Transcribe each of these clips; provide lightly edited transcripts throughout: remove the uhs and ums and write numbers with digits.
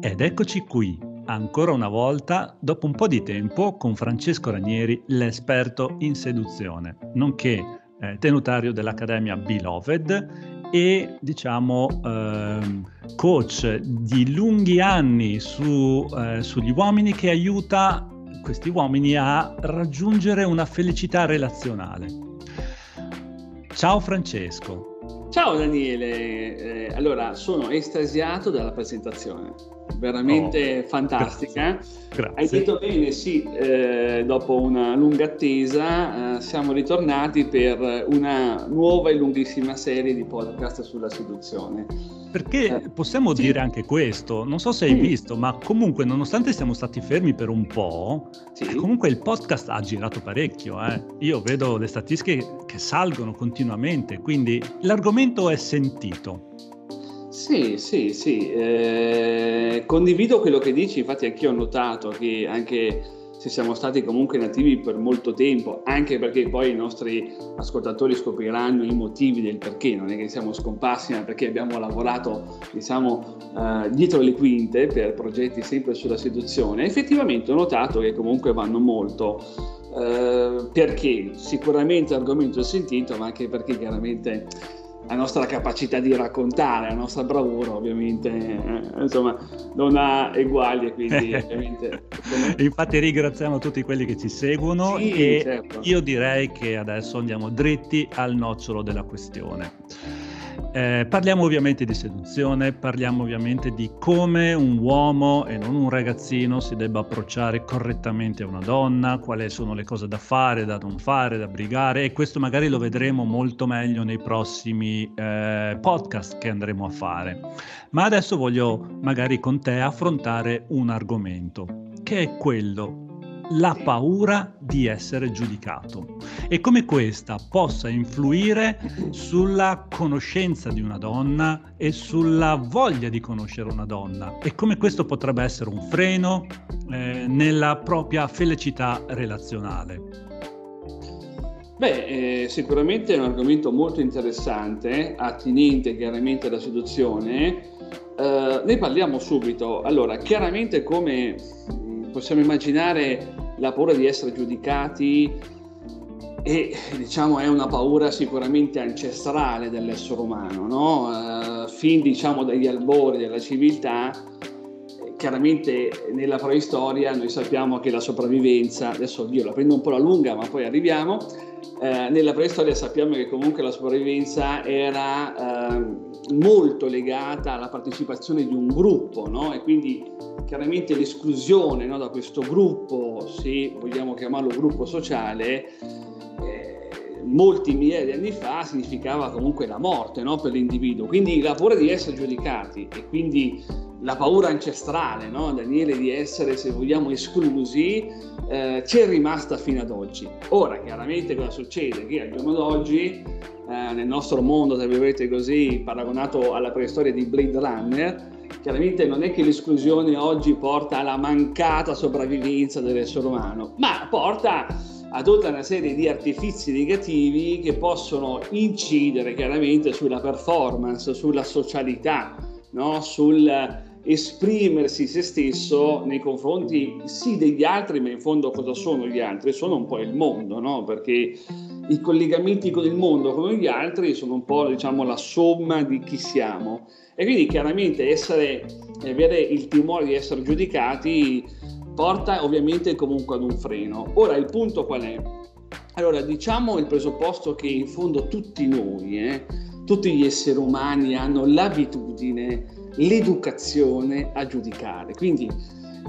Ed eccoci qui, ancora una volta, dopo un po' di tempo, con Francesco Ranieri, l'esperto in seduzione, nonché tenutario dell'Accademia Beloved e, diciamo, coach di lunghi anni sugli uomini, che aiuta questi uomini a raggiungere una felicità relazionale. Ciao Francesco. Ciao Daniele, allora sono estasiato dalla presentazione, veramente fantastica. Grazie. Hai detto bene, sì, dopo una lunga attesa siamo ritornati per una nuova e lunghissima serie di podcast sulla seduzione. Perché possiamo dire anche questo, non so se hai visto, ma comunque nonostante siamo stati fermi per un po', comunque il podcast ha girato parecchio, Io vedo le statistiche che salgono continuamente, quindi l'argomento è sentito. Sì, condivido quello che dici, infatti anch'io ho notato che anche se siamo stati comunque inattivi per molto tempo, anche perché poi i nostri ascoltatori scopriranno i motivi del perché, non è che siamo scomparsi, ma perché abbiamo lavorato, diciamo, dietro le quinte per progetti sempre sulla seduzione. Effettivamente ho notato che comunque vanno molto, perché sicuramente l'argomento è sentito, ma anche perché chiaramente la nostra capacità di raccontare, la nostra bravura ovviamente, insomma, non ha eguali, quindi ovviamente... Infatti ringraziamo tutti quelli che ci seguono, sì, e certo. Io direi che adesso andiamo dritti al nocciolo della questione. Parliamo ovviamente di seduzione, parliamo ovviamente di come un uomo e non un ragazzino si debba approcciare correttamente a una donna, quali sono le cose da fare, da non fare, da brigare, e questo magari lo vedremo molto meglio nei prossimi podcast che andremo a fare. Ma adesso voglio magari con te affrontare un argomento, che è quello: la paura di essere giudicato e come questa possa influire sulla conoscenza di una donna e sulla voglia di conoscere una donna, e come questo potrebbe essere un freno nella propria felicità relazionale. Sicuramente è un argomento molto interessante, attinente chiaramente alla seduzione. Ne parliamo subito. Allora, chiaramente, come possiamo immaginare, la paura di essere giudicati e, diciamo, è una paura sicuramente ancestrale dell'essere umano, no? Fin, diciamo, dagli albori della civiltà. Chiaramente nella preistoria noi sappiamo che la sopravvivenza, adesso Dio la prendo un po' la lunga ma poi arriviamo, nella preistoria sappiamo che comunque la sopravvivenza era molto legata alla partecipazione di un gruppo, no? E quindi chiaramente l'esclusione, no, da questo gruppo, se vogliamo chiamarlo gruppo sociale, molti migliaia di anni fa significava comunque la morte, no, per l'individuo. Quindi la paura di essere giudicati e quindi la paura ancestrale, no, Daniele, di essere, se vogliamo, esclusi, c'è rimasta fino ad oggi. Ora chiaramente cosa succede? Che al giorno d'oggi nel nostro mondo, tra virgolette così, paragonato alla preistoria di Blade Runner, chiaramente non è che l'esclusione oggi porta alla mancata sopravvivenza dell'essere umano, ma porta a tutta una serie di artifici negativi che possono incidere chiaramente sulla performance, sulla socialità, no? Sul esprimersi se stesso nei confronti sì degli altri, ma in fondo cosa sono gli altri? Sono un po' il mondo, no? Perché i collegamenti con il mondo, con gli altri, sono un po', diciamo, la somma di chi siamo. E quindi chiaramente avere il timore di essere giudicati porta ovviamente comunque ad un freno. Ora il punto qual è? Allora, diciamo il presupposto che in fondo tutti noi, tutti gli esseri umani hanno l'abitudine, l'educazione a giudicare. Quindi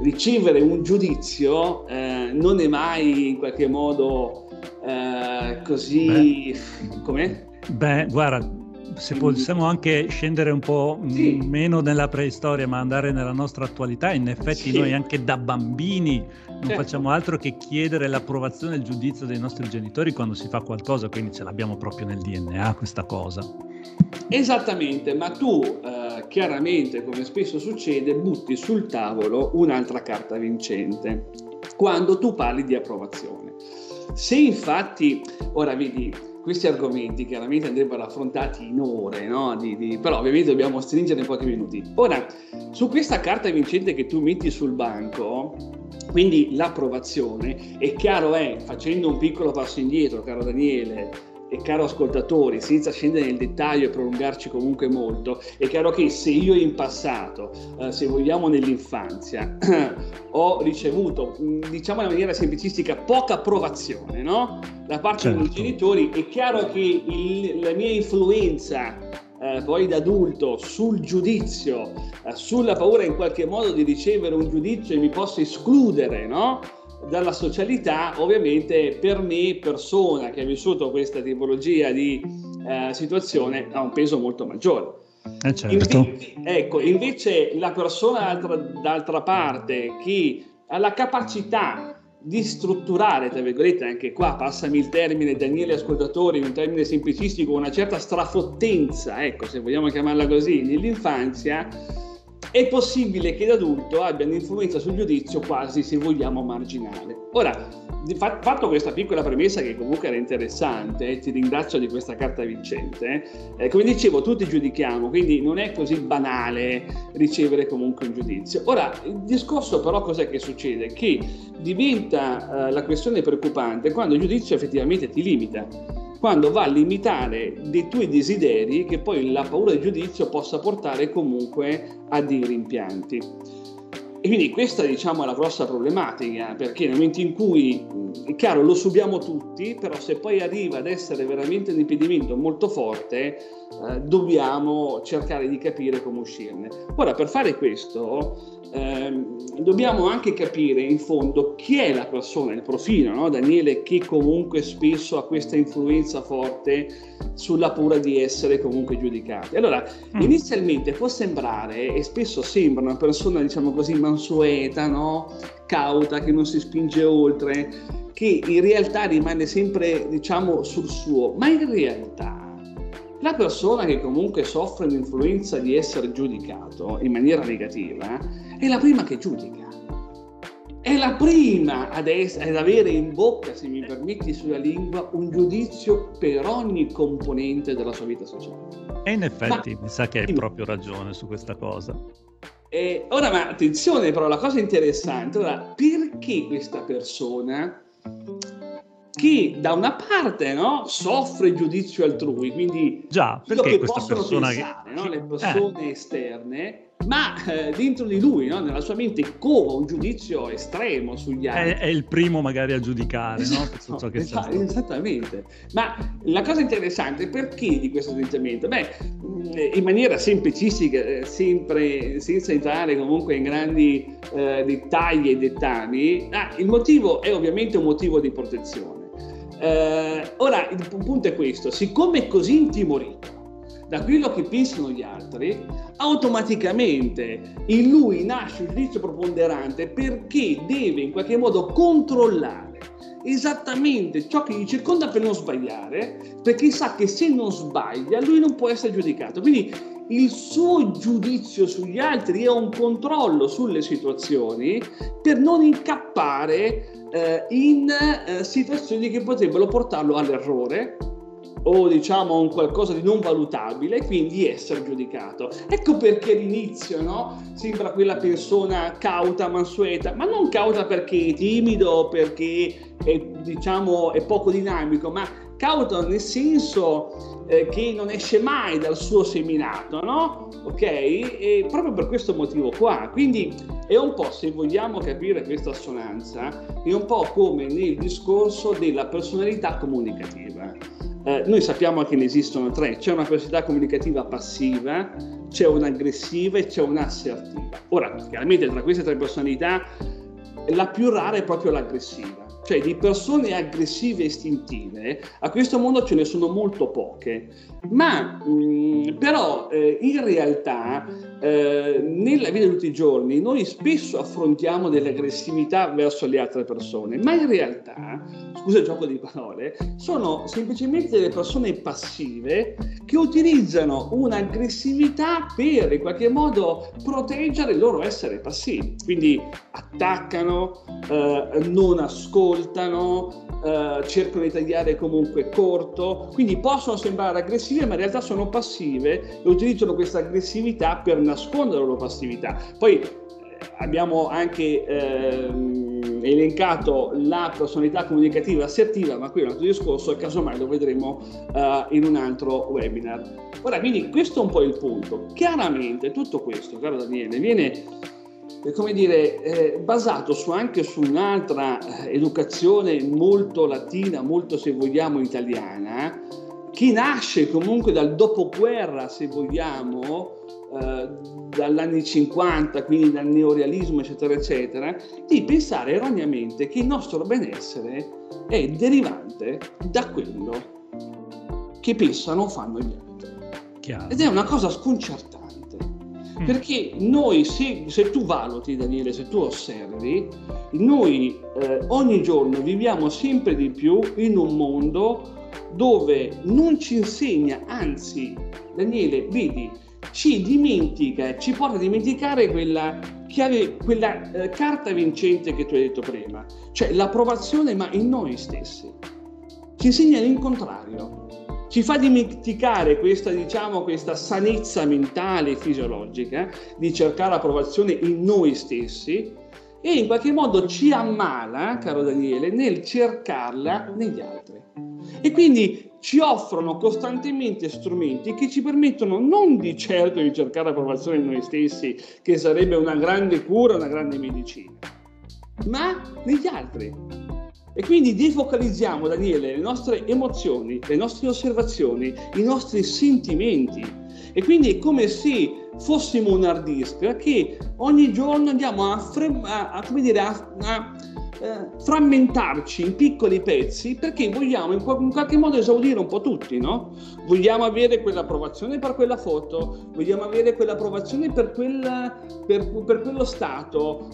ricevere un giudizio non è mai in qualche modo così... Com'è? Guarda, se possiamo anche scendere un po' meno nella preistoria ma andare nella nostra attualità, in effetti noi anche da bambini non facciamo altro che chiedere l'approvazione e il giudizio dei nostri genitori quando si fa qualcosa, quindi ce l'abbiamo proprio nel DNA questa cosa. Esattamente, ma tu chiaramente, come spesso succede, butti sul tavolo un'altra carta vincente quando tu parli di approvazione. Se infatti, ora vedi, questi argomenti chiaramente andrebbero affrontati in ore, no? Però ovviamente dobbiamo stringere in pochi minuti. Ora, su questa carta vincente che tu metti sul banco, quindi l'approvazione, è chiaro, facendo un piccolo passo indietro, caro Daniele e caro ascoltatori, senza scendere nel dettaglio e prolungarci comunque molto, è chiaro che se io in passato, se vogliamo nell'infanzia, ho ricevuto, diciamo in maniera semplicistica, poca approvazione, no? Da parte dei miei genitori, è chiaro che la mia influenza poi da adulto sul giudizio, sulla paura in qualche modo di ricevere un giudizio e mi posso escludere, no? Dalla socialità, ovviamente per me, persona che ha vissuto questa tipologia di situazione, ha un peso molto maggiore. Certo. Invece la persona d'altra parte che ha la capacità di strutturare, tra virgolette, anche qua passami il termine, Daniele, ascoltatori, un termine semplicistico, una certa strafottenza, se vogliamo chiamarla così, nell'infanzia, è possibile che da adulto abbia un'influenza sul giudizio quasi, se vogliamo, marginale. Ora, fatto questa piccola premessa che comunque era interessante, ti ringrazio di questa carta vincente, come dicevo tutti giudichiamo, quindi non è così banale ricevere comunque un giudizio. Ora, il discorso però cos'è che succede? Che diventa la questione preoccupante quando il giudizio effettivamente ti limita, quando va a limitare dei tuoi desideri che poi la paura del giudizio possa portare comunque a dei rimpianti. E quindi questa, diciamo, è la grossa problematica, perché nel momento in cui, è chiaro, lo subiamo tutti, però se poi arriva ad essere veramente un impedimento molto forte, dobbiamo cercare di capire come uscirne. Ora, per fare questo, dobbiamo anche capire in fondo chi è la persona, il profilo, no, Daniele, che comunque spesso ha questa influenza forte sulla paura di essere comunque giudicati. Allora, inizialmente può sembrare, e spesso sembra, una persona, diciamo così, mansueta, no? Cauta, che non si spinge oltre, che in realtà rimane sempre, diciamo, sul suo, ma in realtà la persona che comunque soffre l'influenza di essere giudicato in maniera negativa è la prima che giudica, è la prima ad avere in bocca, se mi permetti, sulla lingua un giudizio per ogni componente della sua vita sociale. E in effetti mi sa che hai proprio ragione su questa cosa. Ora, ma attenzione però, la cosa interessante, ora, perché questa persona che da una parte, no, soffre giudizio altrui, quindi quello che possono pensare, no, le persone esterne, ma dentro di lui, no, nella sua mente, cova un giudizio estremo sugli altri. È il primo magari a giudicare, no? Ciò che esattamente. Ma la cosa interessante è perché di questo atteggiamento? In maniera semplicistica, sempre senza entrare comunque in grandi dettagli e dettami, il motivo è ovviamente un motivo di protezione. Ora, il punto è questo: siccome è così intimorito da quello che pensano gli altri, automaticamente in lui nasce un giudizio preponderante, perché deve in qualche modo controllare esattamente ciò che gli circonda per non sbagliare, perché sa che se non sbaglia lui non può essere giudicato. Quindi il suo giudizio sugli altri è un controllo sulle situazioni per non incappare in situazioni che potrebbero portarlo all'errore, o diciamo un qualcosa di non valutabile, e quindi essere giudicato. Ecco perché all'inizio, no, sembra quella persona cauta, mansueta, ma non cauta perché è timido, perché è poco dinamico, ma cauta nel senso che non esce mai dal suo seminato, no? Ok? E proprio per questo motivo qua. Quindi è un po', se vogliamo capire questa assonanza, è un po' come nel discorso della personalità comunicativa. Noi sappiamo che ne esistono tre: c'è una personalità comunicativa passiva, c'è un'aggressiva e c'è un'assertiva. Ora, chiaramente tra queste tre personalità la più rara è proprio l'aggressiva, cioè di persone aggressive e istintive a questo mondo ce ne sono molto poche, ma però in realtà Nella vita di tutti i giorni noi spesso affrontiamo delle aggressività verso le altre persone, ma in realtà, scusa il gioco di parole, sono semplicemente delle persone passive che utilizzano un'aggressività per in qualche modo proteggere il loro essere passivi, quindi attaccano, non ascoltano, cercano di tagliare comunque corto, quindi possono sembrare aggressive ma in realtà sono passive e utilizzano questa aggressività per nascondere la loro passività. Poi abbiamo anche elencato la personalità comunicativa assertiva, ma qui è un altro discorso e casomai lo vedremo in un altro webinar. Ora, quindi questo è un po' il punto. Chiaramente tutto questo, caro Daniele, viene basato anche su un'altra educazione molto latina, molto se vogliamo italiana, che nasce comunque dal dopoguerra, se vogliamo, dall'anni 50, quindi dal neorealismo eccetera eccetera, di pensare erroneamente che il nostro benessere è derivante da quello che pensano o fanno gli altri. Chiaro. Ed è una cosa sconcertante. Perché noi, se tu valuti, Daniele, se tu osservi, noi ogni giorno viviamo sempre di più in un mondo dove non ci insegna, anzi, Daniele, vedi, ci dimentica, ci porta a dimenticare quella carta vincente che tu hai detto prima, cioè l'approvazione ma in noi stessi. Ci insegna il contrario. Ci fa dimenticare questa sanezza mentale e fisiologica di cercare approvazione in noi stessi e in qualche modo ci ammala, caro Daniele, nel cercarla negli altri. E quindi ci offrono costantemente strumenti che ci permettono non di certo di cercare approvazione in noi stessi, che sarebbe una grande cura, una grande medicina, ma negli altri. E quindi defocalizziamo, Daniele, le nostre emozioni, le nostre osservazioni, i nostri sentimenti. E quindi è come se fossimo un hard disk che ogni giorno andiamo a frammentarci in piccoli pezzi perché vogliamo in qualche modo esaudire un po' tutti, no? Vogliamo avere quell'approvazione per quella foto, vogliamo avere quell'approvazione per quello stato,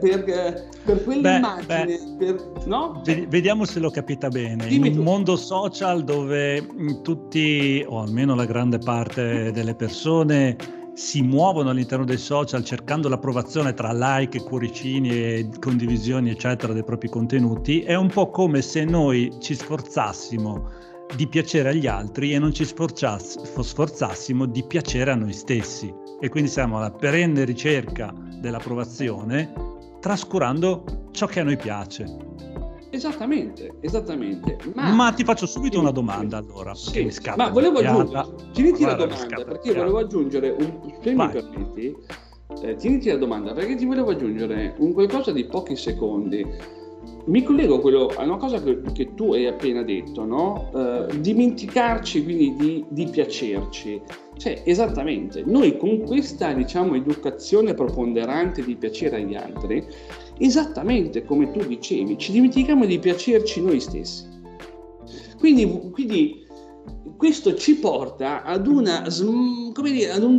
per quell'immagine, no? Vediamo se l'ho capita bene. Dimmi tu. Un mondo social dove tutti, o almeno la grande parte delle persone, si muovono all'interno dei social cercando l'approvazione tra like, cuoricini e condivisioni eccetera dei propri contenuti, è un po' come se noi ci sforzassimo di piacere agli altri e non ci sforzassimo di piacere a noi stessi, e quindi siamo alla perenne ricerca dell'approvazione trascurando ciò che a noi piace. Esattamente. Ma ti faccio subito una domanda, allora, perché mi scappa. Ma volevo aggiungere, tieniti la domanda, perché ti volevo aggiungere un qualcosa di pochi secondi. Mi collego a una cosa che tu hai appena detto, no? Dimenticarci quindi di piacerci. Cioè, esattamente, noi con questa, educazione preponderante di piacere agli altri, esattamente come tu dicevi, ci dimentichiamo di piacerci noi stessi. Quindi questo ci porta ad un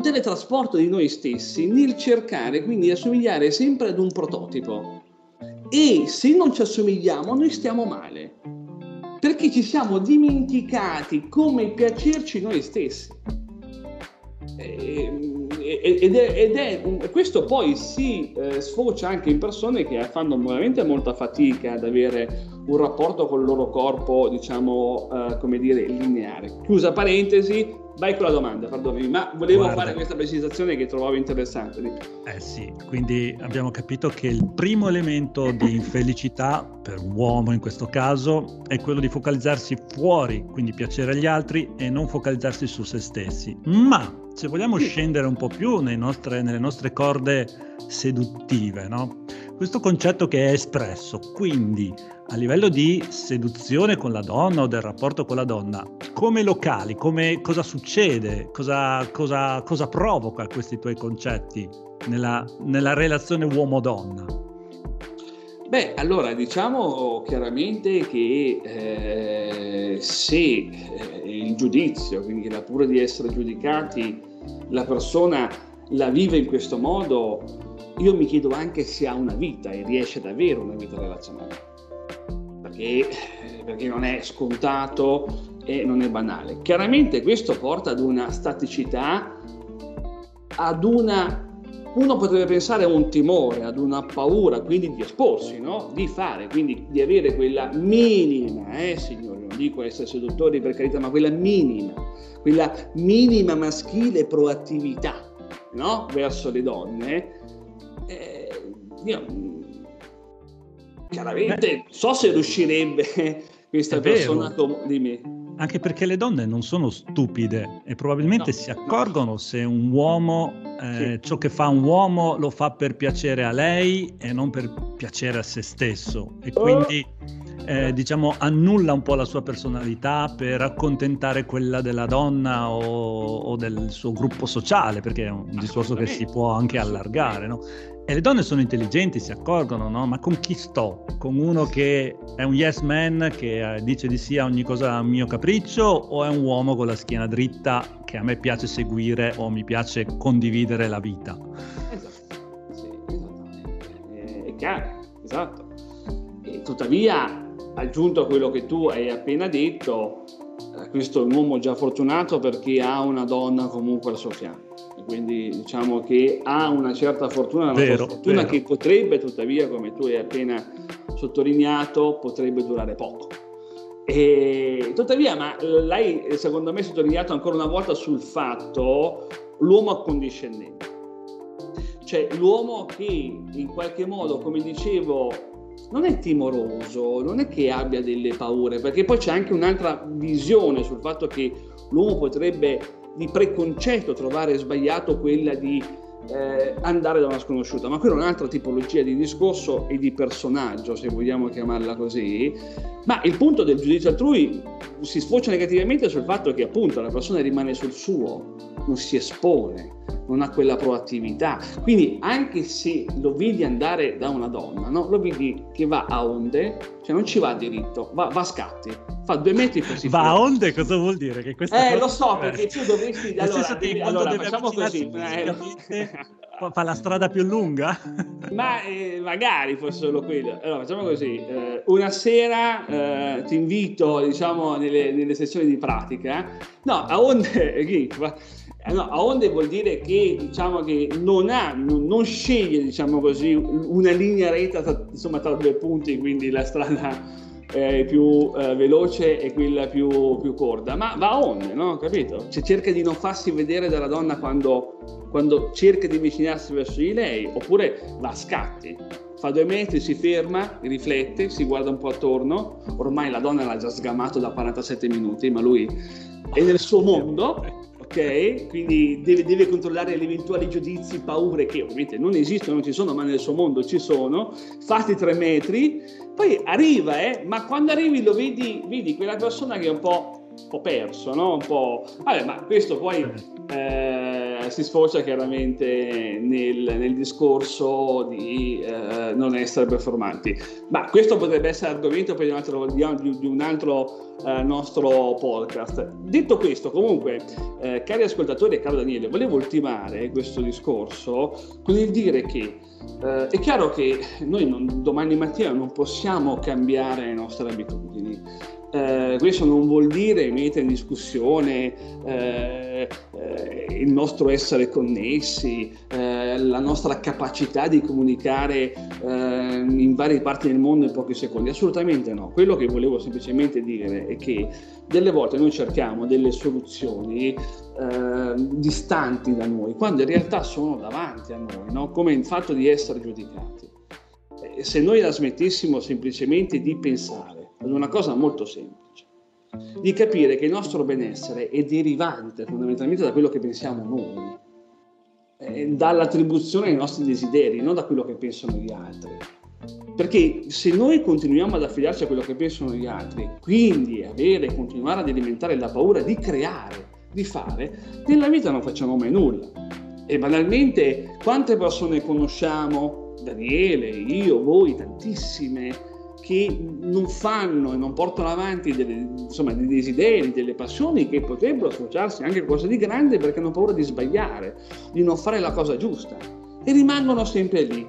teletrasporto di noi stessi nel cercare quindi di assomigliare sempre ad un prototipo. E se non ci assomigliamo noi stiamo male, perché ci siamo dimenticati come piacerci noi stessi. Questo poi si sfocia anche in persone che fanno veramente molta fatica ad avere un rapporto con il loro corpo, lineare. Chiusa parentesi, vai con la domanda, perdonami, ma volevo fare questa precisazione che trovavo interessante. Sì, quindi abbiamo capito che il primo elemento di infelicità, per un uomo in questo caso, è quello di focalizzarsi fuori, quindi piacere agli altri e non focalizzarsi su se stessi. Ma se vogliamo scendere un po' più nelle nostre corde seduttive, no? Questo concetto che è espresso, quindi a livello di seduzione con la donna o del rapporto con la donna, come locali, cosa succede, cosa provoca questi tuoi concetti nella relazione uomo-donna? Beh, allora diciamo chiaramente che se il giudizio, quindi la paura di essere giudicati, la persona la vive in questo modo, io mi chiedo anche se ha una vita e riesce ad avere una vita relazionale, perché non è scontato e non è banale. Chiaramente questo porta ad una staticità, uno potrebbe pensare a un timore, ad una paura, quindi di esporsi, no? Di fare, quindi di avere quella minima, signori, non dico essere seduttori per carità, ma quella minima maschile proattività, no? Verso le donne. Io chiaramente so se riuscirebbe questa persona di me. Anche perché le donne non sono stupide e probabilmente si accorgono se un uomo, ciò che fa un uomo lo fa per piacere a lei e non per piacere a se stesso, e quindi diciamo annulla un po' la sua personalità per accontentare quella della donna o del suo gruppo sociale, perché è un discorso che si può anche allargare, no? E le donne sono intelligenti, si accorgono, no? Ma con chi sto? Con uno che è un yes man, che dice di sì a ogni cosa a mio capriccio, o è un uomo con la schiena dritta che a me piace seguire o mi piace condividere la vita? Esatto, sì, esattamente, è chiaro, esatto. E tuttavia, aggiunto a quello che tu hai appena detto, questo è un uomo già fortunato perché ha una donna comunque al suo fianco. Quindi diciamo che ha una certa fortuna, una fortuna che potrebbe tuttavia, come tu hai appena sottolineato, potrebbe durare poco. E tuttavia, ma l'hai secondo me sottolineato ancora una volta sul fatto l'uomo accondiscendente, cioè l'uomo che in qualche modo, come dicevo, non è timoroso, non è che abbia delle paure, perché poi c'è anche un'altra visione sul fatto che l'uomo potrebbe di preconcetto trovare sbagliato quella di andare da una sconosciuta, ma quella è un'altra tipologia di discorso e di personaggio, se vogliamo chiamarla così. Ma il punto del giudizio altrui si sfocia negativamente sul fatto che appunto la persona rimane sul suo, non si espone, non ha quella proattività, quindi anche se lo vedi andare da una donna, no? Lo vedi che va a onde, cioè non ci va diritto, va a scatti, fa 2 metri così. Va a onde cosa vuol dire? Che questa lo so, perché tu dovresti, allora facciamo così, fa la strada più lunga? Ma magari fosse solo quello. Allora facciamo così, una sera ti invito, diciamo, nelle sessioni di pratica, no, a onde, no, a onde vuol dire che, diciamo, che non sceglie, diciamo così, una linea retta insomma tra 2 punti, quindi la strada più veloce e quella più corta, ma va a onde, no? Capito? Cioè, cerca di non farsi vedere dalla donna quando cerca di avvicinarsi verso di lei, oppure va a scatti, fa 2 metri, si ferma, riflette, si guarda un po' attorno, ormai la donna l'ha già sgamato da 47 minuti, ma lui è nel suo mondo. Ok, quindi deve controllare le eventuali giudizi, paure che ovviamente non esistono, non ci sono, ma nel suo mondo ci sono. Fatti 3 metri, poi arriva, ma quando arrivi lo vedi quella persona che è un po' perso, no? Un po'. Vabbè, ma questo poi si sfocia chiaramente nel discorso di non essere performanti. Ma questo potrebbe essere argomento per un altro nostro podcast. Detto questo, comunque, cari ascoltatori e caro Daniele, volevo ultimare questo discorso con il dire che è chiaro che noi domani mattina non possiamo cambiare le nostre abitudini. Questo non vuol dire mettere in discussione il nostro essere connessi, la nostra capacità di comunicare in varie parti del mondo in pochi secondi, assolutamente no. Quello che volevo semplicemente dire è che delle volte noi cerchiamo delle soluzioni distanti da noi, quando in realtà sono davanti a noi, no? Come il fatto di essere giudicati. Se noi la smettessimo semplicemente di pensare ad una cosa molto semplice, di capire che il nostro benessere è derivante fondamentalmente da quello che pensiamo noi, dall'attribuzione ai nostri desideri, non da quello che pensano gli altri. Perché se noi continuiamo ad affidarci a quello che pensano gli altri, quindi continuare ad alimentare la paura di creare, di fare, nella vita non facciamo mai nulla. E banalmente, quante persone conosciamo, Daniele, io, voi, tantissime, che non fanno e non portano avanti dei desideri, delle passioni che potrebbero associarsi anche a qualcosa di grande, perché hanno paura di sbagliare, di non fare la cosa giusta, e rimangono sempre lì,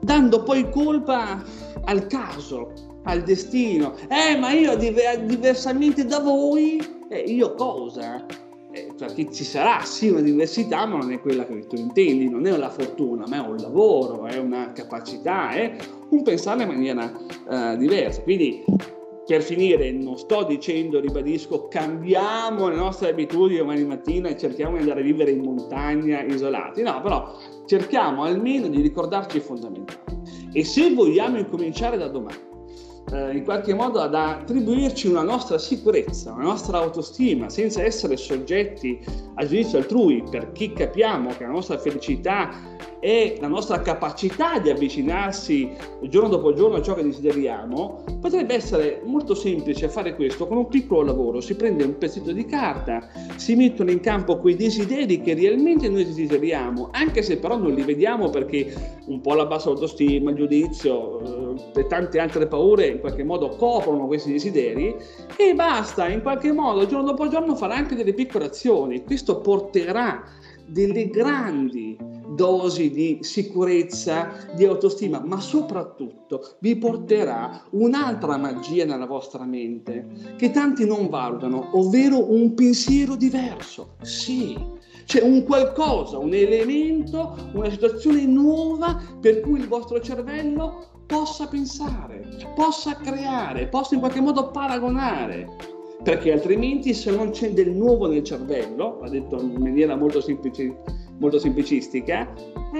dando poi colpa al caso, al destino. Ma io diversamente da voi, io cosa? Cioè, ci sarà sì una diversità, ma non è quella che tu intendi, non è una fortuna, ma è un lavoro, è una capacità, è un pensare in maniera diversa. Quindi, per finire, non sto dicendo, ribadisco, cambiamo le nostre abitudini domani mattina e cerchiamo di andare a vivere in montagna isolati, no, però cerchiamo almeno di ricordarci i fondamentali, e se vogliamo incominciare da domani in qualche modo ad attribuirci una nostra sicurezza, una nostra autostima, senza essere soggetti al giudizio altrui, perché capiamo che la nostra felicità e la nostra capacità di avvicinarsi giorno dopo giorno a ciò che desideriamo, potrebbe essere molto semplice fare questo con un piccolo lavoro. Si prende un pezzetto di carta, si mettono in campo quei desideri che realmente noi desideriamo, anche se però non li vediamo perché un po' la bassa autostima, il giudizio e tante altre paure in qualche modo coprono questi desideri, e basta in qualche modo giorno dopo giorno fare anche delle piccole azioni. Questo porterà delle grandi dosi di sicurezza, di autostima, ma soprattutto vi porterà un'altra magia nella vostra mente che tanti non valutano, ovvero un pensiero diverso. Sì, c'è un qualcosa, un elemento, una situazione nuova per cui il vostro cervello possa pensare, possa creare, possa in qualche modo paragonare. Perché altrimenti, se non c'è del nuovo nel cervello, l'ha detto in maniera molto semplicistica,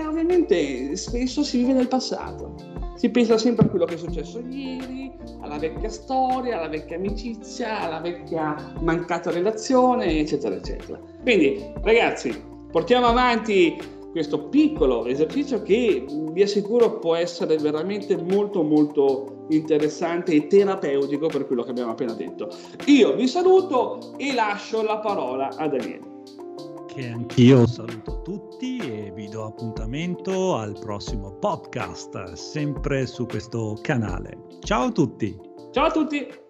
ovviamente spesso si vive nel passato, si pensa sempre a quello che è successo ieri, alla vecchia storia, alla vecchia amicizia, alla vecchia mancata relazione, eccetera eccetera. Quindi ragazzi, portiamo avanti questo piccolo esercizio che vi assicuro può essere veramente molto molto interessante e terapeutico per quello che abbiamo appena detto. Io vi saluto e lascio la parola a Daniele. Che anch'io saluto tutti e vi do appuntamento al prossimo podcast, sempre su questo canale. Ciao a tutti! Ciao a tutti!